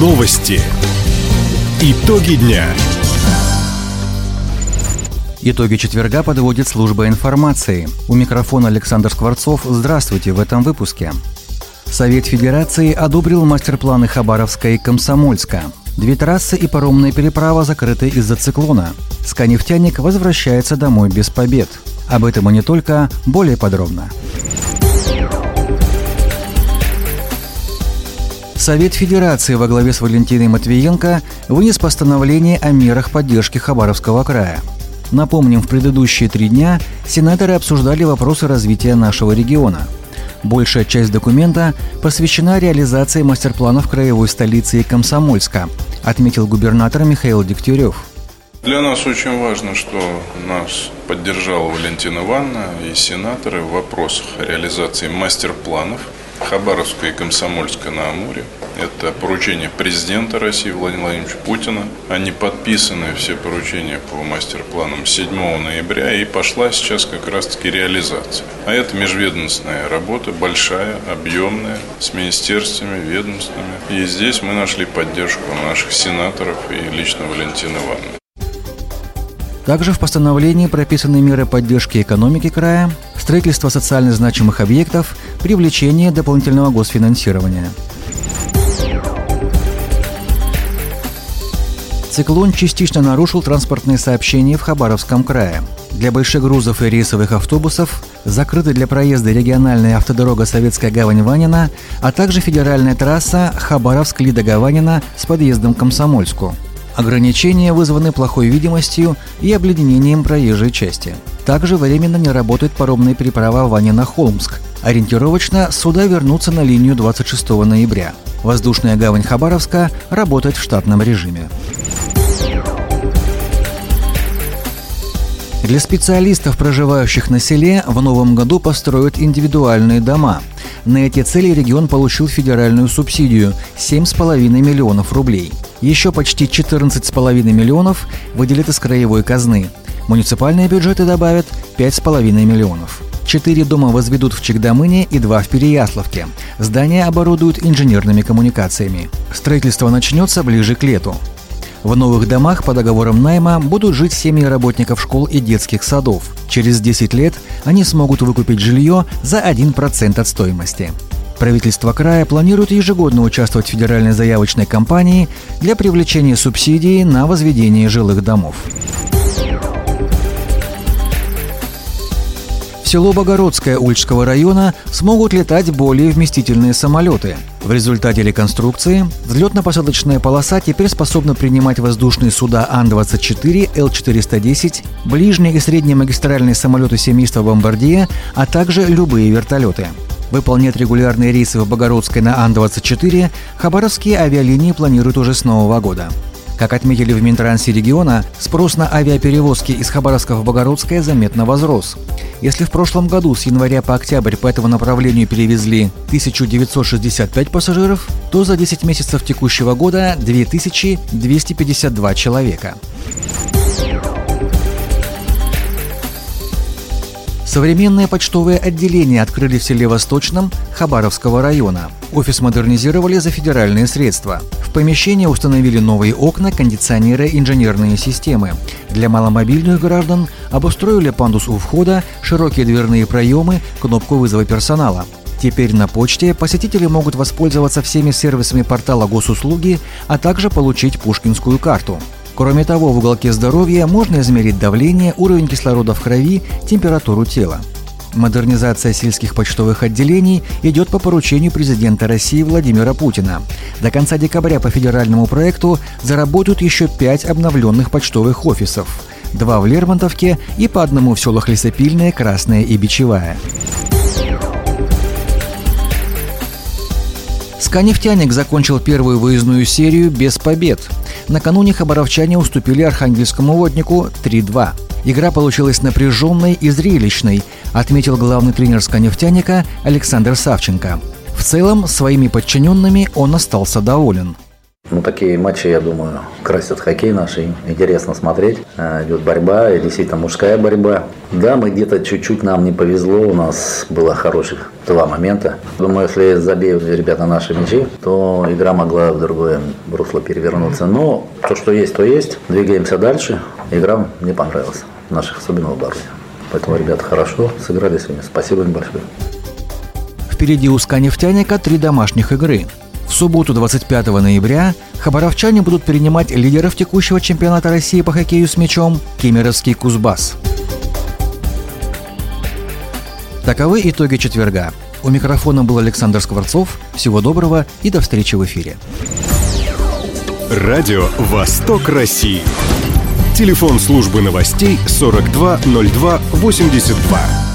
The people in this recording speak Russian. Новости. Итоги дня. Итоги четверга подводит служба информации. У микрофона Александр Скворцов. Здравствуйте в этом выпуске. Совет Федерации одобрил мастер-планы Хабаровска и Комсомольска. Две трассы и паромная переправа закрыты из-за циклона. СКА-Нефтяник возвращается домой без побед. Об этом и не только, более подробно. Совет Федерации во главе с Валентиной Матвиенко вынес постановление о мерах поддержки Хабаровского края. Напомним, в предыдущие 3 дня сенаторы обсуждали вопросы развития нашего региона. Большая часть документа посвящена реализации мастер-планов краевой столицы и Комсомольска, отметил губернатор Михаил Дегтярёв. Для нас очень важно, что нас поддержала Валентина Ивановна и сенаторы в вопросах реализации мастер-планов Хабаровска и Комсомольска на Амуре. Это поручение президента России Владимира Владимировича Путина. Они подписаны, все поручения по мастер-планам, 7 ноября, и пошла сейчас как раз-таки реализация. А это межведомственная работа, большая, объемная, с министерствами, ведомствами. И здесь мы нашли поддержку наших сенаторов и лично Валентины Ивановны. Также в постановлении прописаны меры поддержки экономики края, строительство социально значимых объектов, привлечение дополнительного госфинансирования. Циклон частично нарушил транспортные сообщения в Хабаровском крае. Для большегрузов и рейсовых автобусов закрыты для проезда региональная автодорога Советская Гавань-Ванина, а также федеральная трасса Хабаровск-Лида-Гаванина с подъездом к Комсомольску. Ограничения вызваны плохой видимостью и обледенением проезжей части. Также временно не работает паромная переправа Ванина-Холмск. Ориентировочно суда вернутся на линию 26 ноября. Воздушная гавань Хабаровска работает в штатном режиме. Для специалистов, проживающих на селе, в новом году построят индивидуальные дома. На эти цели регион получил федеральную субсидию – 7,5 миллионов рублей. Еще почти 14,5 миллионов выделят из краевой казны. Муниципальные бюджеты добавят 5,5 миллионов. 4 дома возведут в Чекдамыне и 2 в Переяславке. Здания оборудуют инженерными коммуникациями. Строительство начнется ближе к лету. В новых домах по договорам найма будут жить семьи работников школ и детских садов. Через 10 лет они смогут выкупить жилье за 1% от стоимости. Правительство края планирует ежегодно участвовать в федеральной заявочной кампании для привлечения субсидий на возведение жилых домов. В село Богородское Ульчского района смогут летать более вместительные самолеты. В результате реконструкции взлетно-посадочная полоса теперь способна принимать воздушные суда Ан-24, Л-410, ближние и среднемагистральные самолеты семейства «Бомбардье», а также любые вертолеты. Выполнять регулярные рейсы в Богородской на Ан-24 хабаровские авиалинии планируют уже с нового года. Как отметили в Минтрансе региона, спрос на авиаперевозки из Хабаровска в Богородское заметно возрос. Если в прошлом году с января по октябрь по этому направлению перевезли 1965 пассажиров, то за 10 месяцев текущего года 2252 человека. Современное почтовое отделение открыли в селе Восточном Хабаровского района. Офис модернизировали за федеральные средства. В помещение установили новые окна, кондиционеры, инженерные системы. Для маломобильных граждан обустроили пандус у входа, широкие дверные проемы, кнопку вызова персонала. Теперь на почте посетители могут воспользоваться всеми сервисами портала Госуслуги, а также получить пушкинскую карту. Кроме того, в уголке здоровья можно измерить давление, уровень кислорода в крови, температуру тела. Модернизация сельских почтовых отделений идет по поручению президента России Владимира Путина. До конца декабря по федеральному проекту заработают еще 5 обновленных почтовых офисов. 2 в Лермонтовке и по одному в селах Лесопильное, Красное и Бичевое. СКА-Нефтяник закончил первую выездную серию без побед. Накануне хабаровчане уступили архангельскому воднику 3-2. Игра получилась напряженной и зрелищной, отметил главный тренер СКА-Нефтяника Александр Савченко. В целом, своими подчиненными он остался доволен. Ну, такие матчи, я думаю, красят хоккей наш, интересно смотреть. Идет борьба, и действительно мужская борьба. Да, мы где-то чуть-чуть, нам не повезло, у нас было хороших два момента. Думаю, если забьют ребята наши мячи, то игра могла в другое русло перевернуться. Но то, что есть, то есть. Двигаемся дальше. Игра не понравилась, наших, особенно в обороне. Поэтому ребята хорошо сыграли сегодня. Спасибо им большое. Впереди у СКА-Нефтяника 3 домашних игры. В субботу, 25 ноября, хабаровчане будут принимать лидеров текущего чемпионата России по хоккею с мячом Кемеровский Кузбасс. Таковы итоги четверга. У микрофона был Александр Скворцов. Всего доброго и до встречи в эфире. Радио «Восток России». Телефон службы новостей 420282.